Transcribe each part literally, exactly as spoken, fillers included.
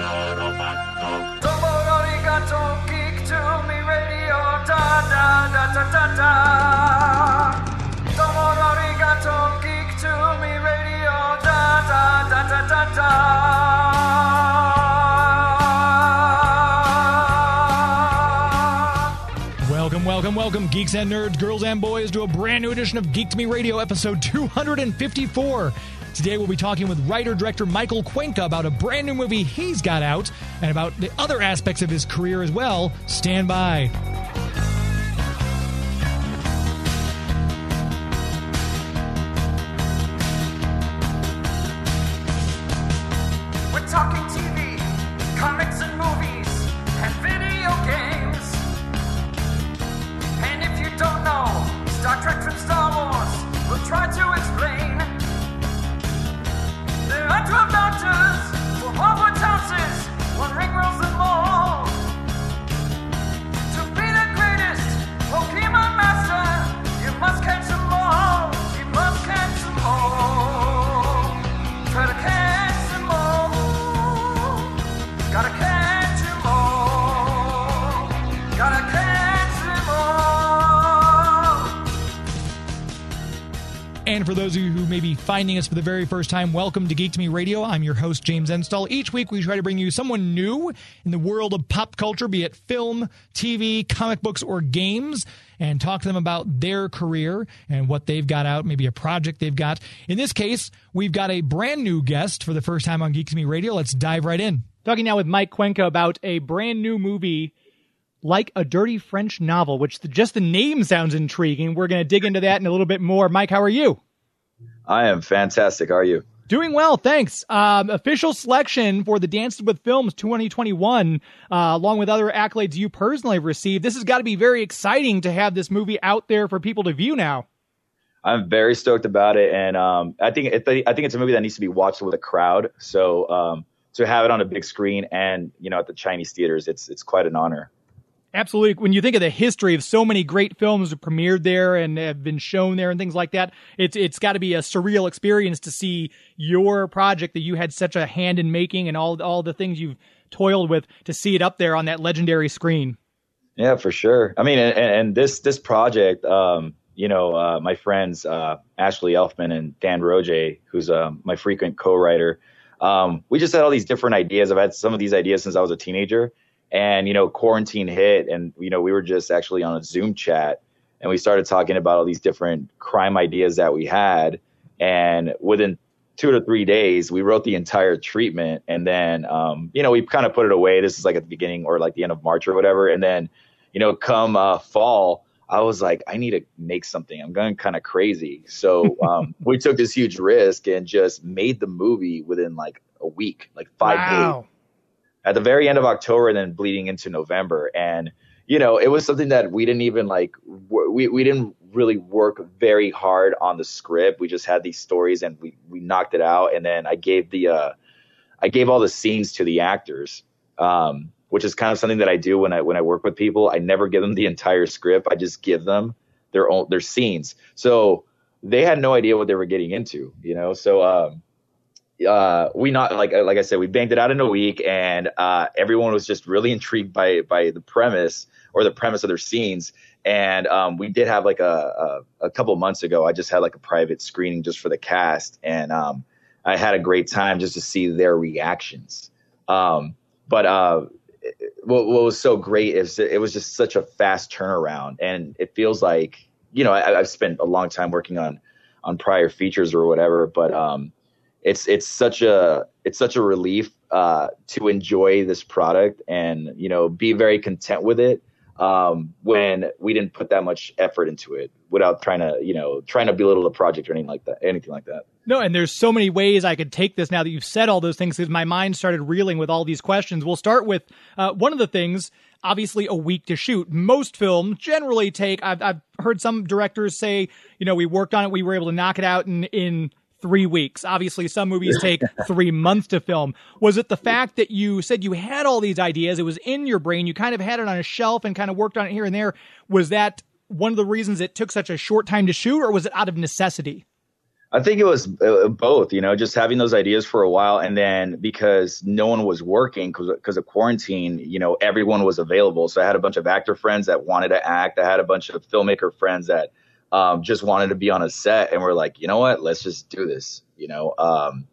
Welcome, welcome, welcome, geeks and nerds, girls and boys, to a brand new edition of Geek to Me Radio, episode two hundred fifty-four. Today we'll be talking with writer-director Michael Cuenca about a brand new movie he's got out and about the other aspects of his career as well. Stand by. And for those of you who may be finding us for the very first time, welcome to Geek to Me Radio. I'm your host, James Enstall. Each week, we try to bring you someone new in the world of pop culture, be it film, T V, comic books, or games, and talk to them about their career and what they've got out, maybe a project they've got. In this case, we've got a brand new guest for the first time on Geek to Me Radio. Let's dive right in. Talking now with Mike Cuenca about a brand new movie, Like a Dirty French Novel, which the, just the name sounds intriguing. We're going to dig into that in a little bit more. Mike, how are you? I am fantastic. How are you? Doing well, thanks. Um, official selection for the Dances with Films twenty twenty-one, uh, along with other accolades you personally have received. This has got to be very exciting to have this movie out there for people to view now. I'm very stoked about it, and um, I think it, I think it's a movie that needs to be watched with a crowd. So um, to have it on a big screen and, you know, at the Chinese theaters, it's it's quite an honor. Absolutely. When you think of the history of so many great films that premiered there and have been shown there and things like that, it's it's got to be a surreal experience to see your project that you had such a hand in making and all all the things you've toiled with, to see it up there on that legendary screen. Yeah, for sure. I mean, and, and this this project, um, you know, uh, my friends uh, Ashley Elfman and Dan Rojo, who's uh, my frequent co-writer, um, we just had all these different ideas. I've had some of these ideas since I was a teenager. And, you know, quarantine hit and, you know, we were just actually on a Zoom chat and we started talking about all these different crime ideas that we had. And within two to three days, we wrote the entire treatment. And then, um, you know, we kind of put it away. This is like at the beginning or like the end of March or whatever. And then, you know, come uh, fall, I was like, I need to make something. I'm going kind of crazy. So um, we took this huge risk and just made the movie within like a week, like five wow. days. At the very end of October and then bleeding into November. And, you know, it was something that we didn't even like, w- we, we didn't really work very hard on the script. We just had these stories and we, we knocked it out. And then I gave the, uh, I gave all the scenes to the actors, um, which is kind of something that I do when I, when I work with people. I never give them the entire script. I just give them their own, their scenes. So they had no idea what they were getting into, you know? So, um, Uh, we not like like I said, we banged it out in a week, and uh, everyone was just really intrigued by by the premise or the premise of their scenes. And um, we did have like a, a a couple months ago, I just had like a private screening just for the cast, and um, I had a great time just to see their reactions. Um, but uh, it, what, what was so great is it was just such a fast turnaround, and it feels like, you know, I, I've spent a long time working on on prior features or whatever, but um. It's it's such a it's such a relief uh, to enjoy this product and, you know, be very content with it um, when we didn't put that much effort into it without trying to, you know, trying to belittle the project or anything like that, anything like that. No, and there's so many ways I could take this now that you've said all those things, because my mind started reeling with all these questions. We'll start with uh, one of the things. Obviously, a week to shoot. Most films generally take. I've I've heard some directors say, you know, we worked on it, we were able to knock it out in in. three weeks. Obviously, some movies take three months to film. Was it the fact that you said you had all these ideas, it was in your brain, you kind of had it on a shelf and kind of worked on it here and there? Was that one of the reasons it took such a short time to shoot, or was it out of necessity? I think it was uh, both, you know, just having those ideas for a while. And then because no one was working because of quarantine, you know, everyone was available. So I had a bunch of actor friends that wanted to act. I had a bunch of filmmaker friends that um, just wanted to be on a set. And we're like, you know what, let's just do this, you know. Um,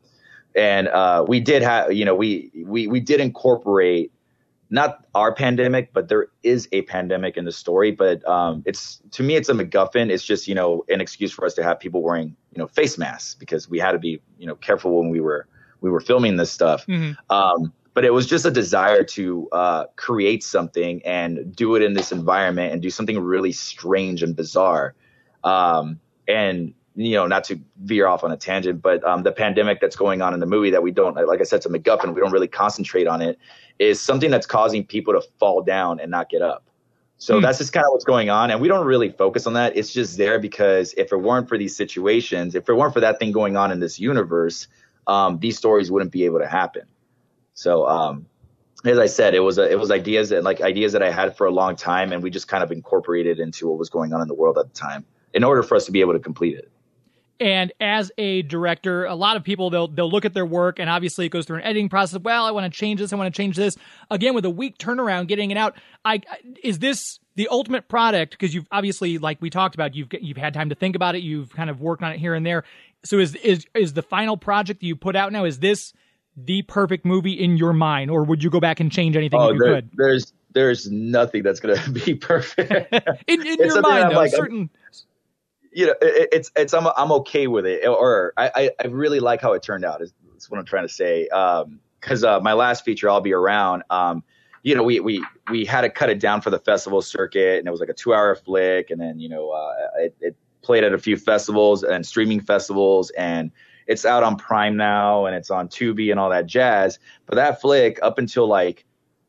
and uh, we did have, you know, we, we, we did incorporate not our pandemic, but there is a pandemic in the story. But um, it's, to me, it's a MacGuffin. It's just, you know, an excuse for us to have people wearing, you know, face masks, because we had to be, you know, careful when we were we were filming this stuff. Mm-hmm. Um, but it was just a desire to uh, create something and do it in this environment and do something really strange and bizarre. Um, and, you know, not to veer off on a tangent, but um, the pandemic that's going on in the movie that we don't, like I said, it's a MacGuffin. We don't really concentrate on it. Is something that's causing people to fall down and not get up. So mm. that's just kind of what's going on. And we don't really focus on that. It's just there because if it weren't for these situations, if it weren't for that thing going on in this universe, um, these stories wouldn't be able to happen. So um, as I said, it was a, it was ideas that like ideas that I had for a long time. And we just kind of incorporated into what was going on in the world at the time in order for us to be able to complete it. And as a director, a lot of people, they'll they'll look at their work, and obviously it goes through an editing process. Well, I want to change this. I want to change this. Again, with a week turnaround, getting it out. I is this the ultimate product? Because you've obviously, like we talked about, you've you've had time to think about it. You've kind of worked on it here and there. So is is is the final project that you put out now? Is this the perfect movie in your mind, or would you go back and change anything oh, if you there, could? There's there's nothing that's going to be perfect in, in your mind. Though, like, certain. I'm, You know, it, it's it's I'm I'm okay with it, or I, I really like how it turned out. Is, is what I'm trying to say. Um, because uh, my last feature, I'll Be Around. Um, you know, we we we had to cut it down for the festival circuit, and it was like a two hour flick, and then you know, uh, it, it played at a few festivals and streaming festivals, and it's out on Prime now, and it's on Tubi and all that jazz. But that flick, up until like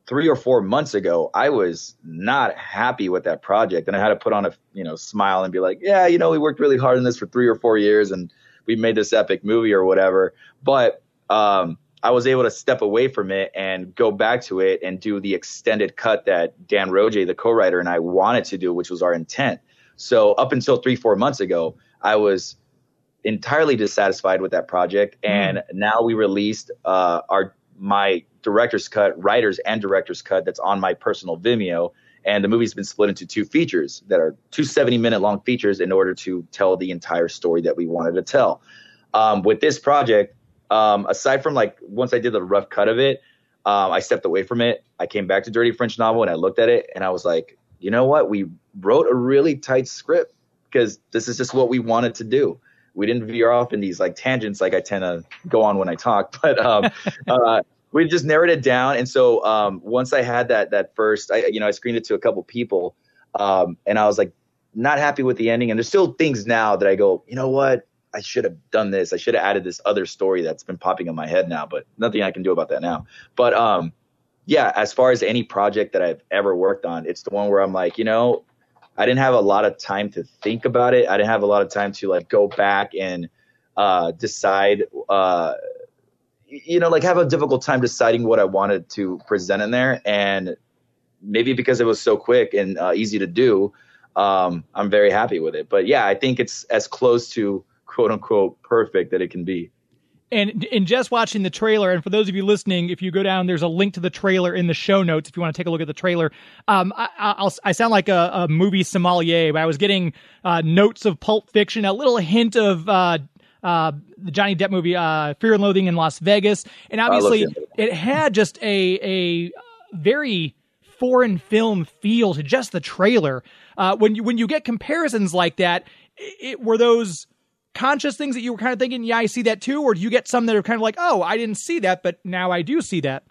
three or four months ago, I was not happy with that project. And I had to put on a, you know, smile and be like, yeah, you know, we worked really hard on this for three or four years and we made this epic movie or whatever. But um, I was able to step away from it and go back to it and do the extended cut that Dan Rojo, the co-writer, and I wanted to do, which was our intent. So up until three, four months ago, I was entirely dissatisfied with that project. And mm. now we released uh, our my director's cut, writer's and director's cut that's on my personal Vimeo. And the movie's been split into two features that are two seventy minute long features in order to tell the entire story that we wanted to tell. Um, with this project, um, aside from like once I did the rough cut of it, um, I stepped away from it. I came back to Dirty French Novel and I looked at it and I was like, you know what? We wrote a really tight script because this is just what we wanted to do. We didn't veer off in these like tangents like I tend to go on when I talk, but um, uh, we just narrowed it down. And so um, once I had that that first, I, you know, I screened it to a couple people um, and I was like not happy with the ending. And there's still things now that I go, you know what, I should have done this. I should have added this other story that's been popping in my head now, but nothing I can do about that now. But um, yeah, as far as any project that I've ever worked on, it's the one where I'm like, you know, I didn't have a lot of time to think about it. I didn't have a lot of time to like go back and uh, decide, uh, you know, like have a difficult time deciding what I wanted to present in there. And maybe because it was so quick and uh, easy to do, um, I'm very happy with it. But yeah, I think it's as close to quote unquote perfect that it can be. And and just watching the trailer, and for those of you listening, if you go down, there's a link to the trailer in the show notes if you want to take a look at the trailer. Um, I, I'll, I sound like a, a movie sommelier, but I was getting uh, notes of Pulp Fiction, a little hint of uh, uh, the Johnny Depp movie, uh, Fear and Loathing in Las Vegas. And obviously it had just a a very foreign film feel to just the trailer. Uh, when you when you get comparisons like that, it, were those... conscious things that you were kind of thinking, yeah, I see that too? Or do you get some that are kind of like, oh, I didn't see that, but now I do see that?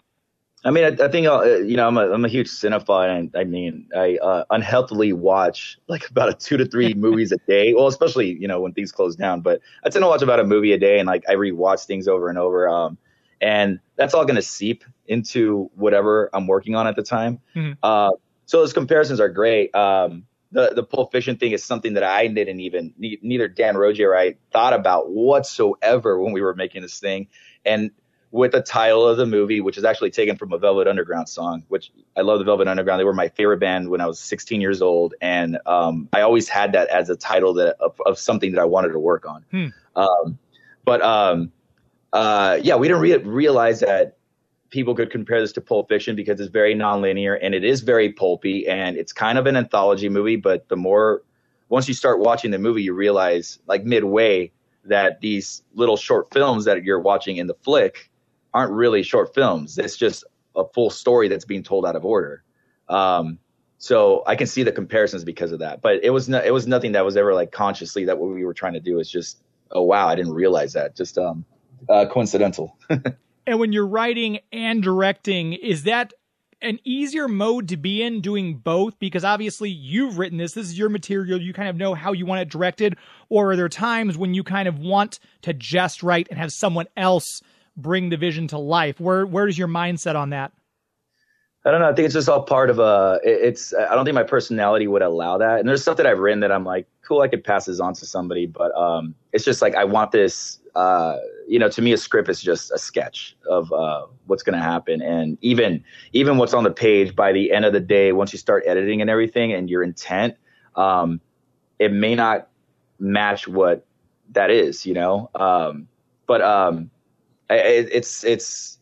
I mean, I, I think, I'll, you know, I'm a, I'm a huge cinephile. And I mean, I uh, unhealthily watch like about a two to three movies a day. Well, especially, you know, when things close down. But I tend to watch about a movie a day and like I rewatch things over and over. Um, and that's all going to seep into whatever I'm working on at the time. Mm-hmm. Uh, so those comparisons are great. Um, The the Pulp Fiction thing is something that I didn't even, neither Dan Rojo or I thought about whatsoever when we were making this thing. And with the title of the movie, which is actually taken from a Velvet Underground song, which I love the Velvet Underground. They were my favorite band when I was sixteen years old. And um, I always had that as a title that of, of something that I wanted to work on. Hmm. Um, but um, uh, yeah, we didn't re- realize that people could compare this to Pulp Fiction because it's very nonlinear and it is very pulpy and it's kind of an anthology movie. But the more, once you start watching the movie, you realize like midway that these little short films that you're watching in the flick aren't really short films. It's just a full story that's being told out of order. Um, so I can see the comparisons because of that, but it was no, it was nothing that was ever like consciously that what we were trying to do is just, oh, wow, I didn't realize that. Just um, uh, coincidental. And when you're writing and directing, is that an easier mode to be in doing both? Because obviously you've written this, this is your material. You kind of know how you want it directed, or are there times when you kind of want to just write and have someone else bring the vision to life? Where, where is your mindset on that? I don't know. I think it's just all part of a, it's, I don't think my personality would allow that. And there's stuff that I've written that I'm like, cool, I could pass this on to somebody, but um, it's just like, I want this, uh, you know, to me, a script is just a sketch of uh, what's going to happen. And even, even what's on the page by the end of the day, once you start editing and everything and your intent, um, it may not match what that is, you know? Um, but um, it, it's, it's,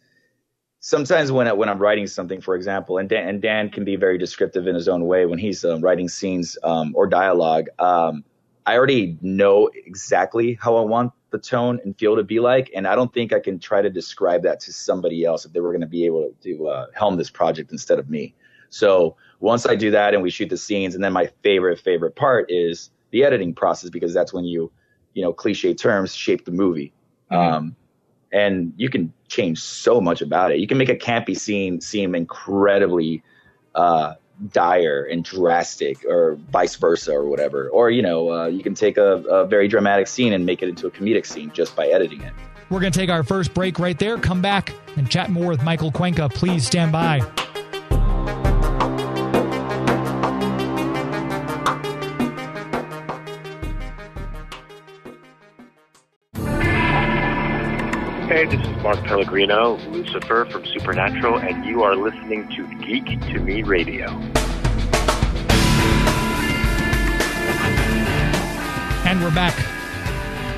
sometimes when I, when I'm writing something, for example, and Dan, and Dan can be very descriptive in his own way when he's uh, writing scenes um, or dialogue, um, I already know exactly how I want the tone and feel to be like, and I don't think I can try to describe that to somebody else if they were going to be able to, to uh, helm this project instead of me. So once I do that and we shoot the scenes, and then my favorite, favorite part is the editing process, because that's when you, you know, cliche terms, shape the movie. Mm-hmm. Um, And you can change so much about it. You can make a campy scene seem incredibly uh, dire and drastic, or vice versa, or whatever. Or, you know, uh, you can take a, a very dramatic scene and make it into a comedic scene just by editing it. We're going to take our first break right there. Come back and chat more with Michael Cuenca. Please stand by. Hey, this is Mark Pellegrino, Lucifer from Supernatural, and you are listening to Geek to Me Radio. And we're back.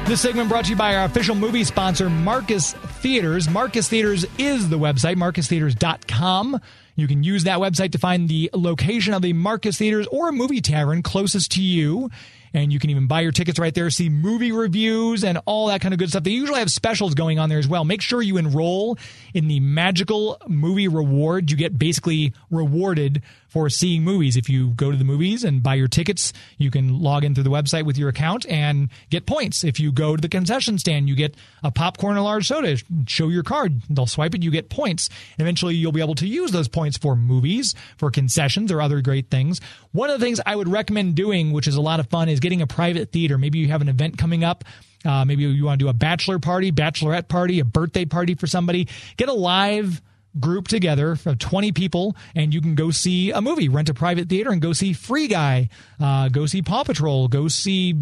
This segment brought to you by our official movie sponsor, Marcus Theatres. Marcus Theatres is the website, marcus theatres dot com. You can use that website to find the location of the Marcus Theatres or a movie tavern closest to you. And you can even buy your tickets right there, see movie reviews and all that kind of good stuff. They usually have specials going on there as well. Make sure you enroll in the Magical Movie Reward. You get basically rewarded for seeing movies. If you go to the movies and buy your tickets, you can log in through the website with your account and get points. If you go to the concession stand, you get a popcorn or large soda. Show your card. They'll swipe it. You get points. And eventually, you'll be able to use those points for movies, for concessions, or other great things. One of the things I would recommend doing, which is a lot of fun, is getting a private theater. Maybe you have an event coming up. Uh, maybe you want to do a bachelor party, bachelorette party, a birthday party for somebody. Get a live group together of twenty people, and you can go see a movie. Rent a private theater and go see Free Guy. Uh, go see Paw Patrol. Go see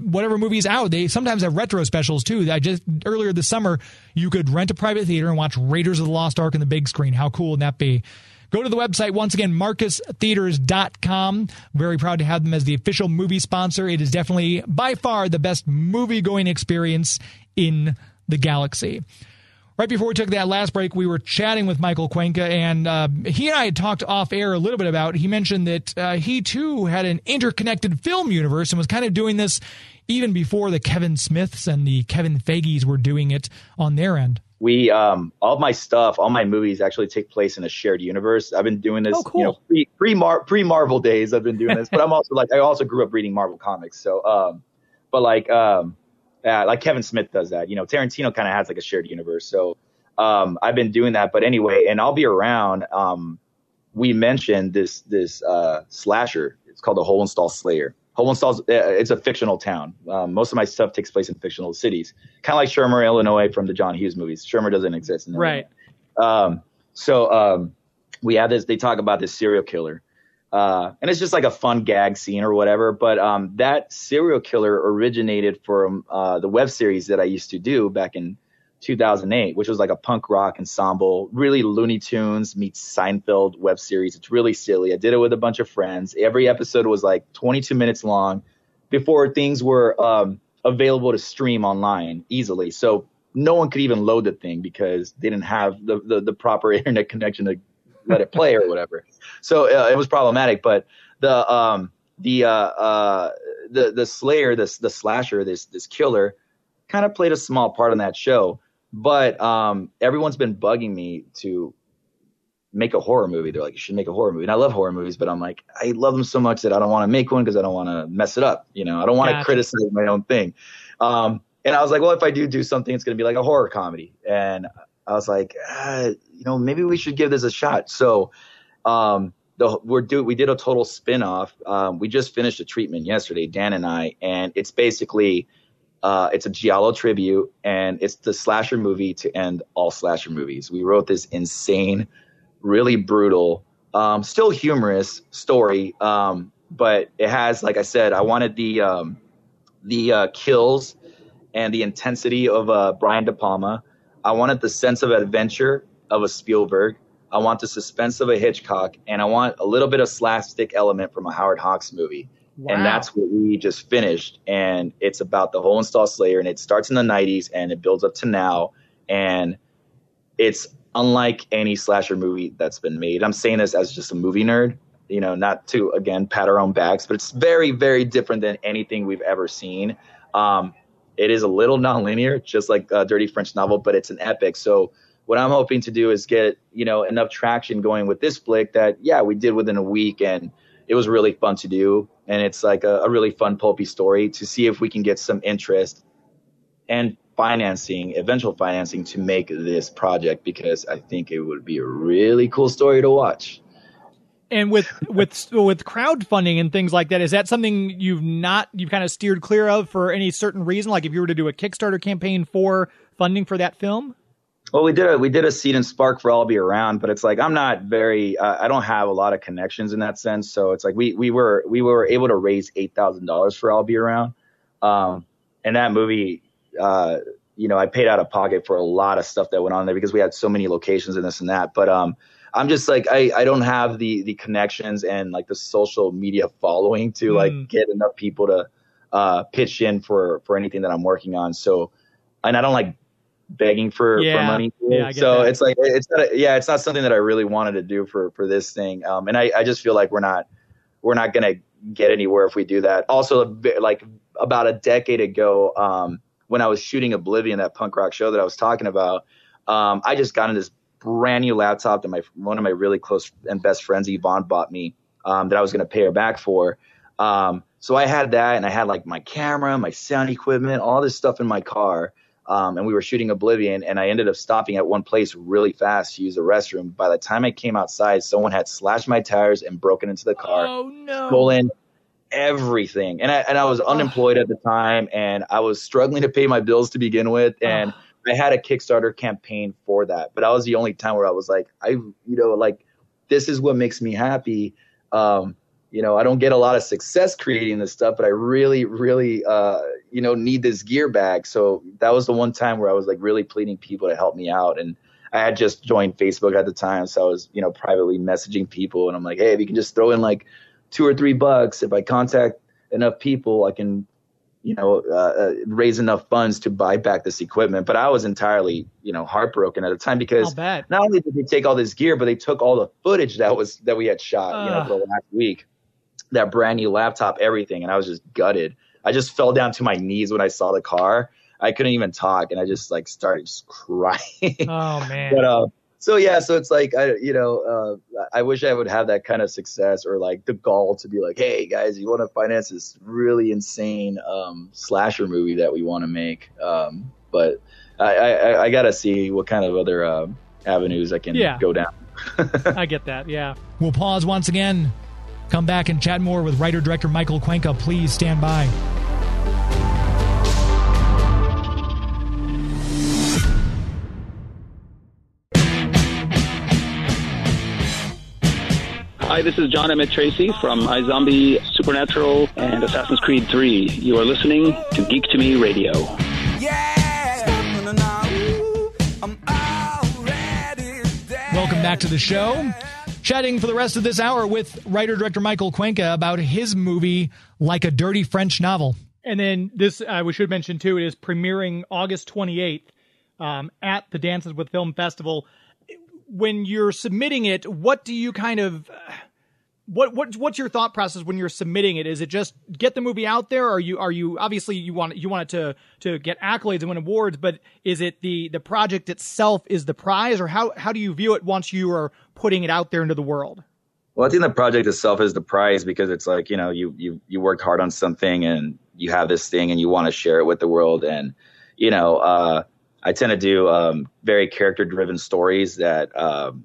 whatever movie's out. They sometimes have retro specials too. I just earlier this summer, you could rent a private theater and watch Raiders of the Lost Ark on the big screen. How cool would that be? Go to the website, once again, marcus theatres dot com. Very proud to have them as the official movie sponsor. It is definitely, by far, the best movie-going experience in the galaxy. Right before we took that last break, we were chatting with Michael Cuenca, and uh, he and I had talked off-air a little bit about, he mentioned that uh, he, too, had an interconnected film universe and was kind of doing this even before the Kevin Smiths and the Kevin Feige's were doing it on their end. We, um, all my stuff, all my movies actually take place in a shared universe. I've been doing this, oh, cool. you know, pre, pre, Mar- pre Marvel days. I've been doing this, but I'm also like, I also grew up reading Marvel comics. So, um, but like, um, yeah, like Kevin Smith does that, you know, Tarantino kind of has like a shared universe. So, um, I've been doing that, but anyway, and I'll Be Around. Um, we mentioned this, this, uh, slasher. It's called the Hole in the Wall Slayer. Hole in the Wall, it's a fictional town. Um, most of my stuff takes place in fictional cities, kind of like Shermer, Illinois from the John Hughes movies. Shermer doesn't exist. In right. Um, so um, we have this. They talk about this serial killer, uh, and it's just like a fun gag scene or whatever. But um, that serial killer originated from uh, the web series that I used to do back in two thousand eight, which was like a punk rock ensemble, really Looney Tunes meets Seinfeld web series. It's really silly. I did it with a bunch of friends. Every episode was like twenty-two minutes long before things were um, available to stream online easily. So no one could even load the thing because they didn't have the, the, the proper internet connection to let it play or whatever. So uh, it was problematic. But the um, the uh, uh, the the Slayer, this the slasher, this this killer, kind of played a small part on that show. But um, everyone's been bugging me to make a horror movie. They're like, you should make a horror movie. And I love horror movies, but I'm like, I love them so much that I don't want to make one because I don't want to mess it up. You know, I don't want to gotcha. criticize my own thing. Um, and I was like, well, if I do do something, it's going to be like a horror comedy. And I was like, ah, you know, maybe we should give this a shot. So um, the, we're do, we did a total spinoff. Um, we just finished a treatment yesterday, Dan and I, and it's basically – Uh, it's a Giallo tribute, and it's the slasher movie to end all slasher movies. We wrote this insane, really brutal, um, still humorous story, um, but it has, like I said, I wanted the um, the uh, kills and the intensity of uh, Brian De Palma. I wanted the sense of adventure of a Spielberg. I want the suspense of a Hitchcock, and I want a little bit of slapstick element from a Howard Hawks movie. Wow. And that's what we just finished. And it's about the Hole in the Wall Slayer. And it starts in the nineties and it builds up to now. And it's unlike any slasher movie that's been made. I'm saying this as just a movie nerd, you know, not to, again, pat our own backs. But it's very, very different than anything we've ever seen. Um, it is a little nonlinear, just like a Dirty French Novel, but it's an epic. So what I'm hoping to do is get, you know, enough traction going with this flick that, yeah, we did within a week. And it was really fun to do. And it's like a, a really fun pulpy story to see if we can get some interest and financing, eventual financing to make this project, because I think it would be a really cool story to watch. And with, with, with crowdfunding and things like that, is that something you've not, you've kind of steered clear of for any certain reason? Like if you were to do a Kickstarter campaign for funding for that film? Well, we did a, we did a seed and spark for I'll Be Around, but it's like, I'm not very, uh, I don't have a lot of connections in that sense. So it's like, we, we were, we were able to raise eight thousand dollars for I'll Be Around. Um, and that movie, uh, you know, I paid out of pocket for a lot of stuff that went on there because we had so many locations and this and that. But, um, I'm just like, I, I don't have the, the connections and like the social media following to mm. like get enough people to, uh, pitch in for, for anything that I'm working on. So, and I don't like begging for, yeah. for money. Yeah, so that. it's like, it's not, a, yeah, it's not something that I really wanted to do for, for this thing. Um, and I, I just feel like we're not, we're not going to get anywhere if we do that. Also, like about a decade ago, um, when I was shooting Oblivion, that punk rock show that I was talking about, um, I just got in this brand new laptop that my, one of my really close and best friends, Yvonne, bought me, um, that I was going to pay her back for. Um, so I had that and I had like my camera, my sound equipment, all this stuff in my car. Um, and we were shooting Oblivion, and I ended up stopping at one place really fast to use the restroom. By the time I came outside, someone had slashed my tires and broken into the car, oh, no. stolen everything. And I and I was unemployed oh. at the time, and I was struggling to pay my bills to begin with. And oh. I had a Kickstarter campaign for that, but that was the only time where I was like, I, you know, like this is what makes me happy. Um, you know, I don't get a lot of success creating this stuff, but I really, really, uh, you know, need this gear bag. So that was the one time where I was like really pleading people to help me out. And I had just joined Facebook at the time. So I was, you know, privately messaging people and I'm like, hey, if you can just throw in like two or three bucks, if I contact enough people, I can, you know, uh, raise enough funds to buy back this equipment. But I was entirely, you know, heartbroken at the time because not only did they take all this gear, but they took all the footage that was that we had shot, uh. you know, for the last week. That brand new laptop, everything. And I was just gutted. I just fell down to my knees when I saw the car. I couldn't even talk. And I just like started just crying. Oh man. But, uh, so yeah, so it's like, I, you know, uh, I wish I would have that kind of success or like the gall to be like, hey guys, you want to finance this really insane, um, slasher movie that we want to make. Um, but I, I, I gotta see what kind of other, um, avenues I can yeah. go down. I get that. Yeah. We'll pause once again. Come back and chat more with writer-director Michael Cuenca. Please stand by. Hi, this is John Emmett Tracy from iZombie, Supernatural, and Assassin's Creed three. You are listening to Geek to Me Radio. Yeah! Welcome back to the show. Chatting for the rest of this hour with writer-director Michael Cuenca about his movie, Like a Dirty French Novel. And then this, uh, we should mention, too, it is premiering August twenty-eighth um, at the Dances with Film Festival. When you're submitting it, what do you kind of... Uh, What what what's your thought process when you're submitting it? Is it just get the movie out there? Or are you are you obviously you want you want it to to get accolades and win awards, but is it the the project itself is the prize, or how how do you view it once you are putting it out there into the world? Well, I think the project itself is the prize, because it's like, you know, you you you worked hard on something and you have this thing and you want to share it with the world. And you know, uh, I tend to do um, very character driven stories that. Um,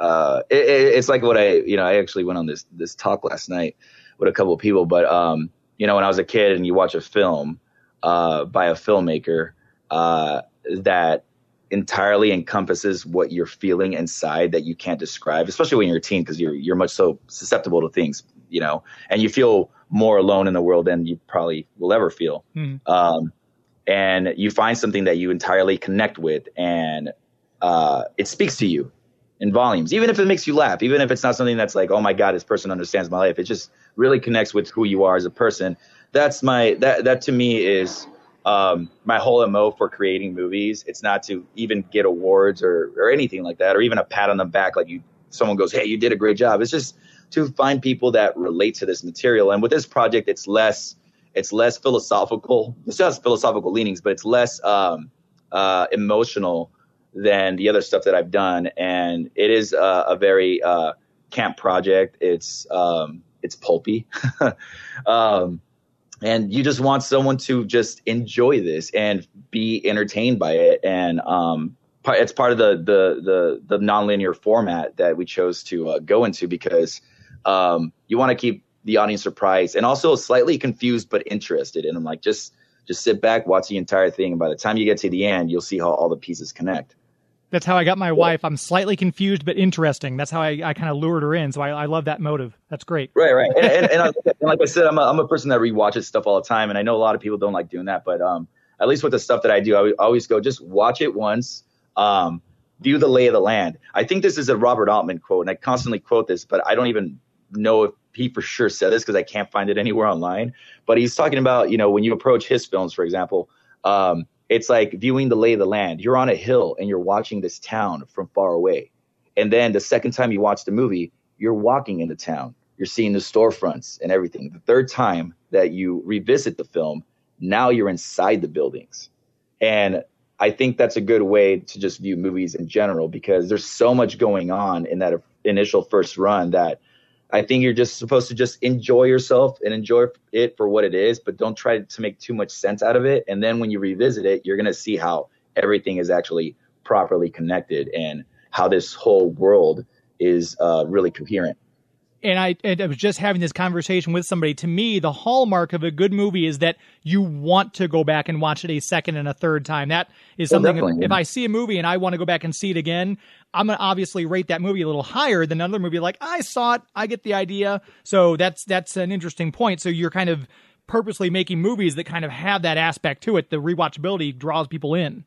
Uh, it, it, it's like what I, you know, I actually went on this, this talk last night with a couple of people, but, um, you know, when I was a kid and you watch a film, uh, by a filmmaker, uh, that entirely encompasses what you're feeling inside that you can't describe, especially when you're a teen, cause you're, you're much so susceptible to things, you know, and you feel more alone in the world than you probably will ever feel. Mm. Um, and you find something that you entirely connect with, and, uh, it speaks to you. In volumes, even if it makes you laugh, even if it's not something that's like, oh my God, this person understands my life. It just really connects with who you are as a person. That's my, that, that to me is um, my whole M O for creating movies. It's not to even get awards or, or anything like that, or even a pat on the back. Like you, someone goes, hey, you did a great job. It's just to find people that relate to this material. And with this project, it's less, it's less philosophical. It still has philosophical leanings, but it's less um, uh, emotional than the other stuff that I've done. And it is uh, a very uh, camp project. It's um, it's pulpy. um, and you just want someone to just enjoy this and be entertained by it. And um, it's part of the, the, the, the nonlinear format that we chose to uh, go into, because um, you want to keep the audience surprised and also slightly confused but interested. And I'm like, just just sit back, watch the entire thing. And by the time you get to the end, you'll see how all the pieces connect. That's how I got my wife. I'm slightly confused, but interesting. That's how I, I kind of lured her in. So I, I love that motive. That's great. Right, right. and, and, and, I, and like I said, I'm a, I'm a person that rewatches stuff all the time. And I know a lot of people don't like doing that, but um, at least with the stuff that I do, I always go, just watch it once, um, view the lay of the land. I think this is a Robert Altman quote, and I constantly quote this, but I don't even know if he for sure said this, because I can't find it anywhere online. But he's talking about, you know, when you approach his films, for example, um, it's like viewing the lay of the land. You're on a hill and you're watching this town from far away. And then the second time you watch the movie, you're walking in the town. You're seeing the storefronts and everything. The third time that you revisit the film, now you're inside the buildings. And I think that's a good way to just view movies in general, because there's so much going on in that initial first run that I think you're just supposed to just enjoy yourself and enjoy it for what it is, but don't try to make too much sense out of it. And then when you revisit it, you're going to see how everything is actually properly connected and how this whole world is uh, really coherent. And I, and I was just having this conversation with somebody. To me, the hallmark of a good movie is that you want to go back and watch it a second and a third time. That is something, well, if, if I see a movie and I want to go back and see it again, I'm going to obviously rate that movie a little higher than another movie. Like, I saw it, I get the idea. So that's, that's an interesting point. So you're kind of purposely making movies that kind of have that aspect to it. The rewatchability draws people in.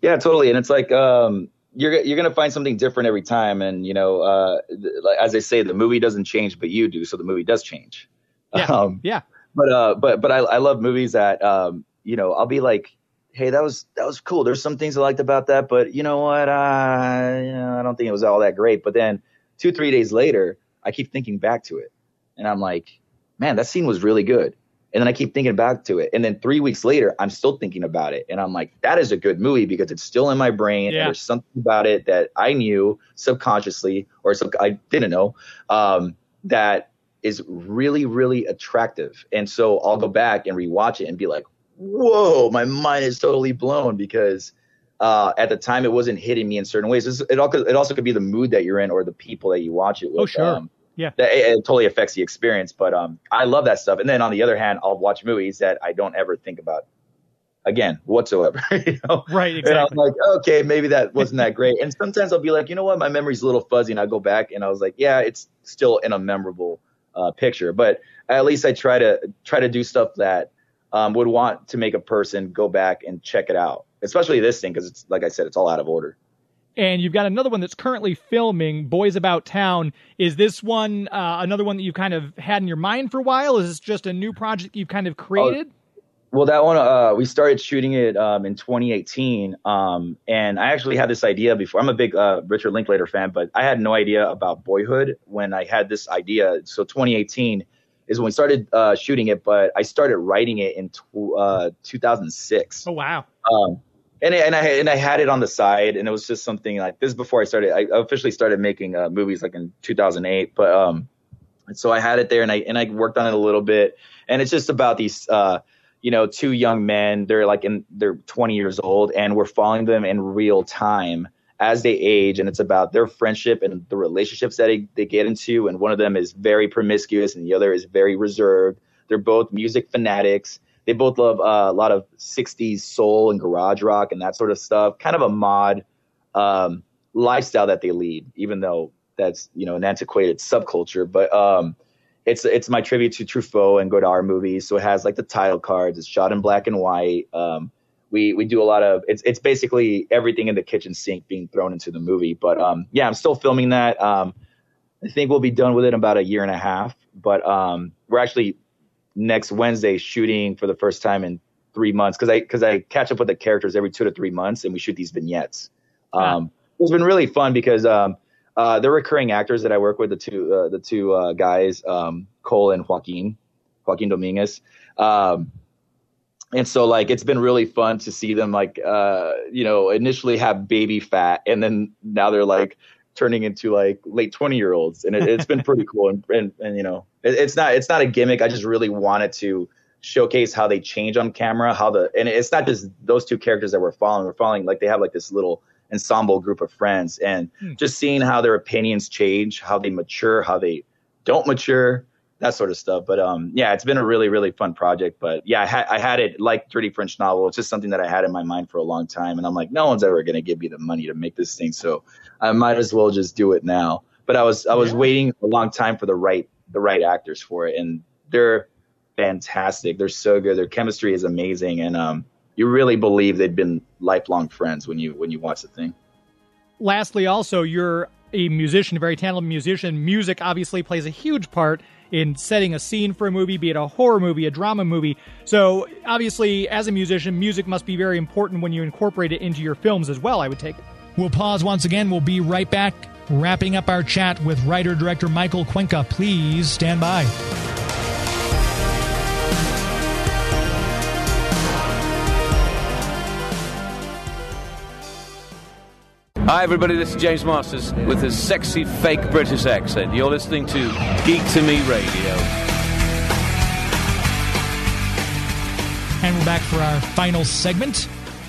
Yeah, totally. And it's like, um, You're you're gonna find something different every time, and you know, uh, th- as I say, the movie doesn't change, but you do. So the movie does change. Yeah, um, yeah. But uh, but but I I love movies that um, you know, I'll be like, hey, that was that was cool. There's some things I liked about that, but you know what, I you know, I don't think it was all that great. But then two three days later, I keep thinking back to it, and I'm like, man, that scene was really good. And then I keep thinking back to it. And then three weeks later, I'm still thinking about it. And I'm like, that is a good movie, because it's still in my brain. Yeah. And there's something about it that I knew subconsciously, or sub- I didn't know, um, that is really, really attractive. And so I'll go back and rewatch it and be like, whoa, my mind is totally blown, because uh, at the time it wasn't hitting me in certain ways. It's, it, all, it also could be the mood that you're in or the people that you watch it with. Oh, sure. Um, Yeah, that, it, it totally affects the experience. But um, I love that stuff. And then on the other hand, I'll watch movies that I don't ever think about again whatsoever. You know? Right. Exactly. And I'm like, OK, maybe that wasn't that great. And sometimes I'll be like, you know what? My memory's a little fuzzy. And I'll go back and I was like, yeah, it's still in a memorable uh, picture. But at least I try to try to do stuff that um, would want to make a person go back and check it out, especially this thing, because it's like I said, it's all out of order. And you've got another one that's currently filming, Boys About Town. Is this one uh, another one that you've kind of had in your mind for a while? Is this just a new project you've kind of created? Oh, well, that one, uh, we started shooting it um, in twenty eighteen. Um, and I actually had this idea before. I'm a big uh, Richard Linklater fan, but I had no idea about Boyhood when I had this idea. So twenty eighteen is when we started uh, shooting it, but I started writing it in tw- uh, two thousand six. Oh, wow. Um And, and I and I had it on the side, and it was just something like this before I started. I officially started making uh, movies like in two thousand eight, but um, and so I had it there, and I and I worked on it a little bit, and it's just about these uh, you know, two young men. They're like in they're twenty years old, and we're following them in real time as they age, and it's about their friendship and the relationships that they, they get into. And one of them is very promiscuous, and the other is very reserved. They're both music fanatics. They both love uh, a lot of sixties soul and garage rock and that sort of stuff. Kind of a mod um, lifestyle that they lead, even though that's, you know, an antiquated subculture. But um, it's it's my tribute to Truffaut and Godard movies. So it has like the title cards. It's shot in black and white. Um, we we do a lot of it's it's basically everything in the kitchen sink being thrown into the movie. But um, yeah, I'm still filming that. Um, I think we'll be done with it in about a year and a half. But um, we're actually next Wednesday shooting for the first time in three months because I because I catch up with the characters every two to three months and we shoot these vignettes. Um, wow. It's been really fun because um, uh, they're recurring actors that I work with, the two uh, the two uh, guys, um, Cole and Joaquin, Joaquin Dominguez. Um, and so like it's been really fun to see them like, uh, you know, initially have baby fat and then now they're like turning into like late twenty year olds. And it, it's been pretty cool. And, and, and you know, it, it's not, it's not a gimmick. I just really wanted to showcase how they change on camera, how the, and it's not just those two characters that we're following. We're following, like they have like this little ensemble group of friends and hmm. just seeing how their opinions change, how they mature, how they don't mature, that sort of stuff. But um, yeah, it's been a really, really fun project, but yeah, I had, I had it like Dirty French Novel. It's just something that I had in my mind for a long time. And I'm like, no one's ever going to give me the money to make this thing. So I might as well just do it now. But I was, I was yeah. waiting a long time for the right, the right actors for it. And they're fantastic. They're so good. Their chemistry is amazing. And um, you really believe they've been lifelong friends when you, when you watch the thing. Lastly, also you're a musician, a very talented musician. Music obviously plays a huge part in setting a scene for a movie, be it a horror movie, a drama movie. So obviously, as a musician, music must be very important when you incorporate it into your films as well, I would take it. We'll pause once again. We'll be right back, wrapping up our chat with writer-director Michael Cuenca. Please stand by. Hi everybody, this is James Masters with his sexy fake British accent. You're listening to Geek to Me Radio. And we're back for our final segment.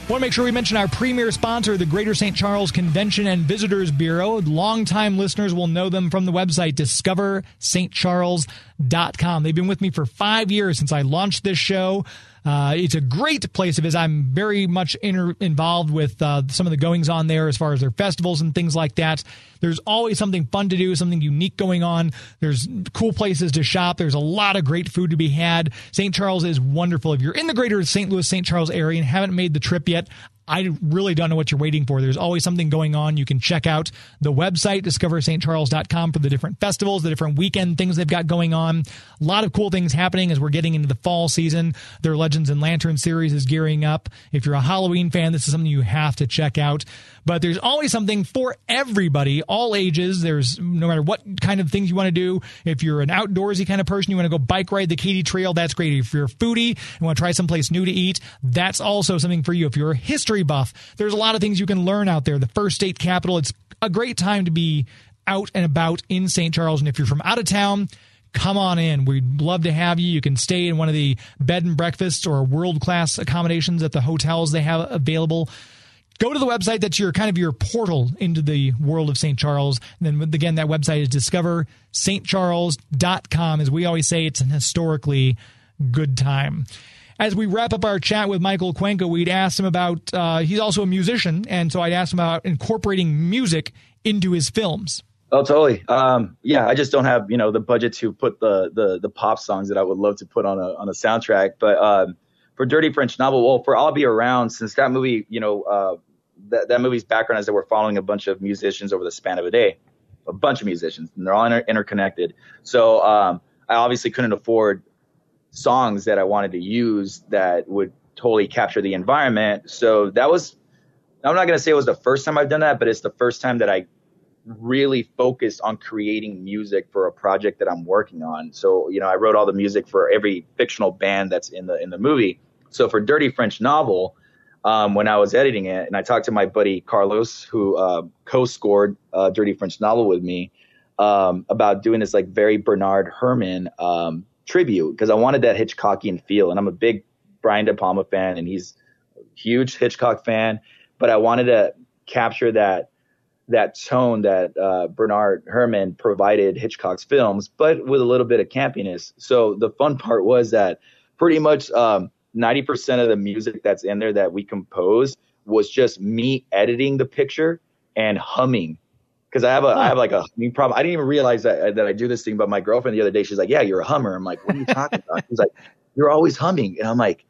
I want to make sure we mention our premier sponsor, the Greater Saint Charles Convention and Visitors Bureau. Longtime listeners will know them from the website discover saint charles dot com. They've been with me for five years since I launched this show. Uh, it's a great place of his. I'm very much inter- involved with uh, some of the goings on there as far as their festivals and things like that. There's always something fun to do, something unique going on. There's cool places to shop. There's a lot of great food to be had. Saint Charles is wonderful. If you're in the greater Saint Louis, Saint Charles area and haven't made the trip yet, I really don't know what you're waiting for. There's always something going on. You can check out the website, discover saint charles dot com, for the different festivals, the different weekend things they've got going on. A lot of cool things happening as we're getting into the fall season. Their Legends and Lanterns series is gearing up. If you're a Halloween fan, this is something you have to check out. But there's always something for everybody, all ages. There's no matter what kind of things you want to do. If you're an outdoorsy kind of person, you want to go bike ride the Katy Trail, that's great. If you're a foodie and want to try someplace new to eat, that's also something for you. If you're a history buff, there's a lot of things you can learn out there. The First State Capitol, it's a great time to be out and about in Saint Charles. And if you're from out of town, come on in. We'd love to have you. You can stay in one of the bed and breakfasts or world-class accommodations at the hotels they have available. Go to the website. That's your kind of your portal into the world of Saint Charles. And then again, that website is discover saint charles dot com. As we always say, it's an historically good time. As we wrap up our chat with Michael Cuenca, we'd asked him about, uh, he's also a musician. And so I'd asked him about incorporating music into his films. Oh, totally. Um, yeah, I just don't have, you know, the budget to put the, the, the pop songs that I would love to put on a, on a soundtrack. But, um, for Dirty French Novel, well, for I'll Be Around, since that movie, you know, uh, that, that movie's background is that we're following a bunch of musicians over the span of a day, a bunch of musicians, and they're all inter- interconnected. So um, I obviously couldn't afford songs that I wanted to use that would totally capture the environment. So that was, I'm not going to say it was the first time I've done that, but it's the first time that I really focused on creating music for a project that I'm working on. So, you know, I wrote all the music for every fictional band that's in the, in the movie. So for Dirty French Novel, um, when I was editing it, and I talked to my buddy Carlos, who uh, co-scored uh, Dirty French Novel with me, um, about doing this like very Bernard Herrmann um, tribute, because I wanted that Hitchcockian feel. And I'm a big Brian De Palma fan, and he's a huge Hitchcock fan, but I wanted to capture that that tone that uh, Bernard Herrmann provided Hitchcock's films, but with a little bit of campiness. So the fun part was that pretty much um, ninety percent of the music that's in there that we composed was just me editing the picture and humming. Because I have a, I have like a humming problem. I didn't even realize that that I do this thing. But my girlfriend the other day, she's like, "Yeah, you're a hummer." I'm like, "What are you talking about?" She's like, "You're always humming." And I'm like,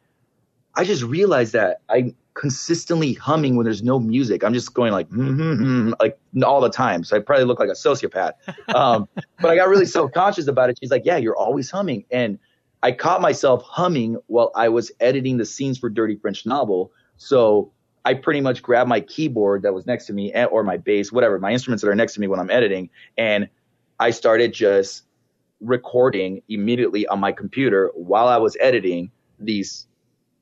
I just realized that I consistently humming when there's no music. I'm just going like, mm-hmm, like all the time. So I probably look like a sociopath. Um, but I got really self-conscious about it. She's like, "Yeah, you're always humming." And I caught myself humming while I was editing the scenes for Dirty French Novel. So I pretty much grabbed my keyboard that was next to me, or my bass, whatever, my instruments that are next to me when I'm editing. And I started just recording immediately on my computer while I was editing these,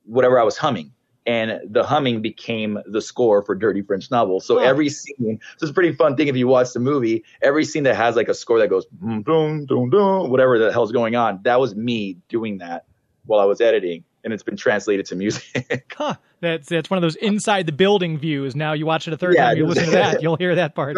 whatever I was humming. And the humming became the score for Dirty French Novel. So oh. every scene, so it's a pretty fun thing if you watch the movie, every scene that has like a score that goes, boom, boom, boom, boom, whatever the hell's going on, that was me doing that while I was editing. And it's been translated to music. huh. That's that's one of those inside the building views. Now you watch it a third yeah, time, you listen to that, you'll hear that part.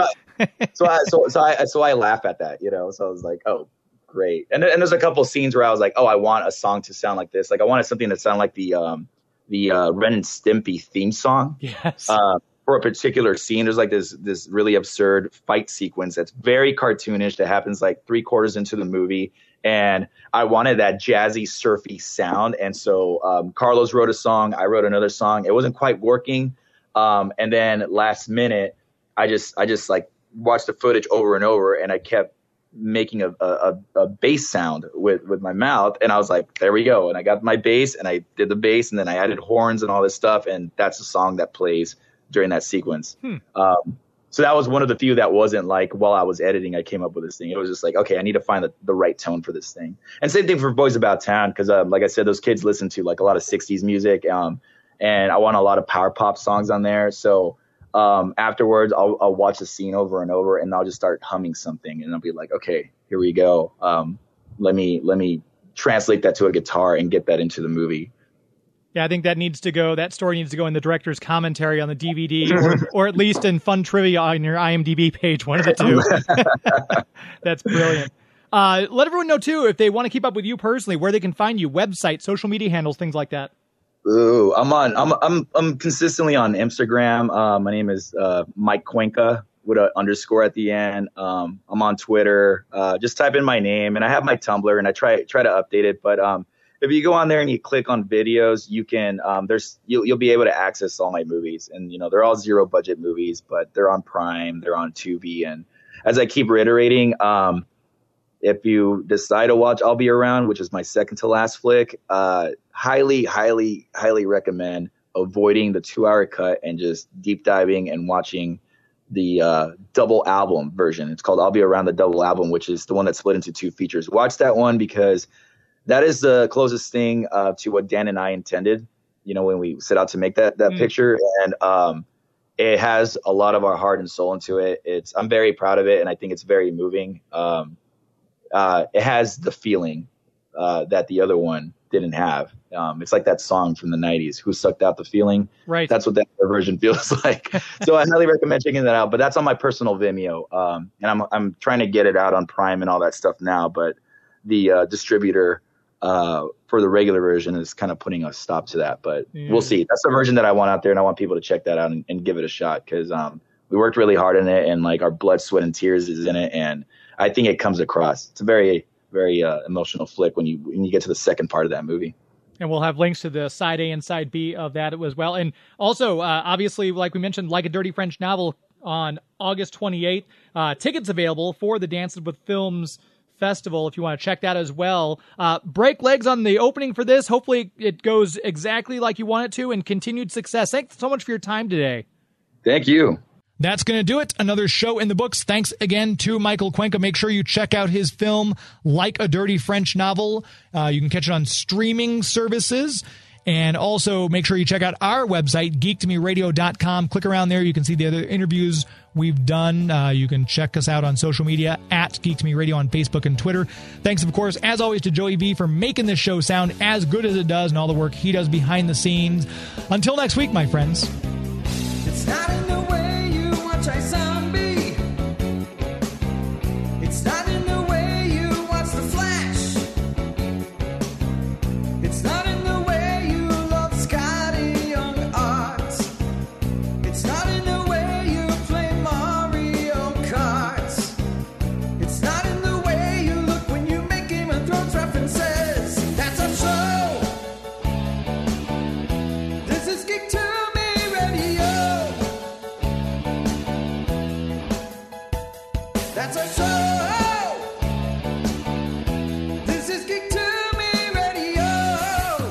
so, I, so, so, I, so I laugh at that, you know, so I was like, oh, great. And, and there's a couple of scenes where I was like, oh, I want a song to sound like this. Like I wanted something that sounded like the um, the uh, Ren and Stimpy theme song. Yes. Uh, for a particular scene, there's like this this really absurd fight sequence that's very cartoonish that happens like three quarters into the movie. And I wanted that jazzy, surfy sound. And so um, Carlos wrote a song. I wrote another song. It wasn't quite working. Um, and then last minute, I just I just like watched the footage over and over, and I kept making a, a, a bass sound with, with my mouth. And I was like, there we go. And I got my bass and I did the bass, and then I added horns and all this stuff. And that's the song that plays during that sequence. Hmm. Um, so that was one of the few that wasn't like, while I was editing, I came up with this thing. It was just like, okay, I need to find the, the right tone for this thing. And same thing for Boys About Town. Cause um, like I said, those kids listen to like a lot of sixties music. Um, and I want a lot of power pop songs on there. So Um, afterwards, I'll, I'll watch the scene over and over, and I'll just start humming something, and I'll be like, "Okay, here we go. Um, let me let me translate that to a guitar and get that into the movie." Yeah, I think that needs to go. That story needs to go in the director's commentary on the D V D, or, or at least in fun trivia on your I M D B page. One of the two. That's brilliant. Uh, let everyone know too, if they want to keep up with you personally, where they can find you, website, social media handles, things like that. Ooh, I'm on. I'm I'm I'm consistently on Instagram. Uh, my name is uh, Mike Cuenca with an underscore at the end. Um, I'm on Twitter. Uh, just type in my name, and I have my Tumblr, and I try try to update it. But um, if you go on there and you click on videos, you can um, there's you'll you'll be able to access all my movies, and you know they're all zero budget movies, but they're on Prime, they're on Tubi, and as I keep reiterating, um, if you decide to watch I'll Be Around, which is my second to last flick, uh, highly, highly, highly recommend avoiding the two-hour cut and just deep diving and watching the uh, double album version. It's called I'll Be Around, the double album, which is the one that's split into two features. Watch that one because that is the closest thing uh, to what Dan and I intended, you know, when we set out to make that that mm. picture. And um, it has a lot of our heart and soul into it. It's I'm very proud of it, and I think it's very moving. Um, Uh, it has the feeling uh, that the other one didn't have. Um, it's like that song from the nineties, Who Sucked Out the Feeling? Right. That's what that version feels like. So I highly recommend checking that out. But that's on my personal Vimeo. Um, and I'm I'm trying to get it out on Prime and all that stuff now. But the uh, distributor uh, for the regular version is kind of putting a stop to that. But yeah. We'll see. That's the version that I want out there. And I want people to check that out and, and give it a shot because um, we worked really hard on it. And like our blood, sweat, and tears is in it. And I think it comes across. It's a very, very uh, emotional flick when you when you get to the second part of that movie. And we'll have links to the side A and side B of that as well. And also, uh, obviously, like we mentioned, Like a Dirty French Novel on August twenty-eighth. Uh, tickets available for the Dances with Films Festival if you want to check that as well. Uh, break legs on the opening for this. Hopefully it goes exactly like you want it to, and continued success. Thanks so much for your time today. Thank you. That's going to do it. Another show in the books. Thanks again to Michael Cuenca. Make sure you check out his film, Like a Dirty French Novel. Uh, you can catch it on streaming services. And also make sure you check out our website, geek to me radio dot com. Click around there. You can see the other interviews we've done. Uh, you can check us out on social media at Geek to Me Radio on Facebook and Twitter. Thanks, of course, as always, to Joey V for making this show sound as good as it does and all the work he does behind the scenes. Until next week, my friends. It's not in the way you watch iZombie. It's not in the way you watch The Flash. It's not in the way you love Scotty Young Art. It's not in the way you play Mario Kart. It's not in the way you look when you make Game of Thrones references. That's our show. This is Geek Two. That's our show. This is Geek to Me Radio.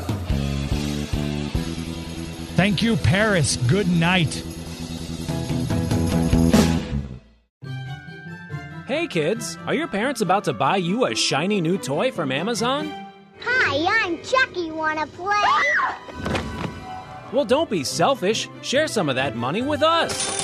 Thank you, Paris. Good night. Hey, kids. Are your parents about to buy you a shiny new toy from Amazon? Hi, I'm Chucky. Wanna play? Well, don't be selfish. Share some of that money with us.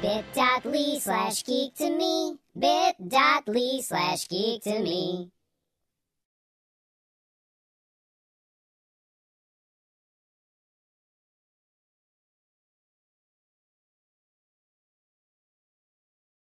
bit.ly slash geek to me, bit.ly slash geek to me.